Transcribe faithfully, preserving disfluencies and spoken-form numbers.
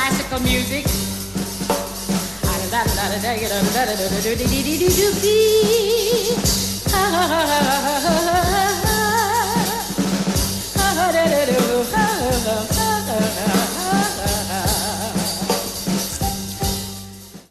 classical music.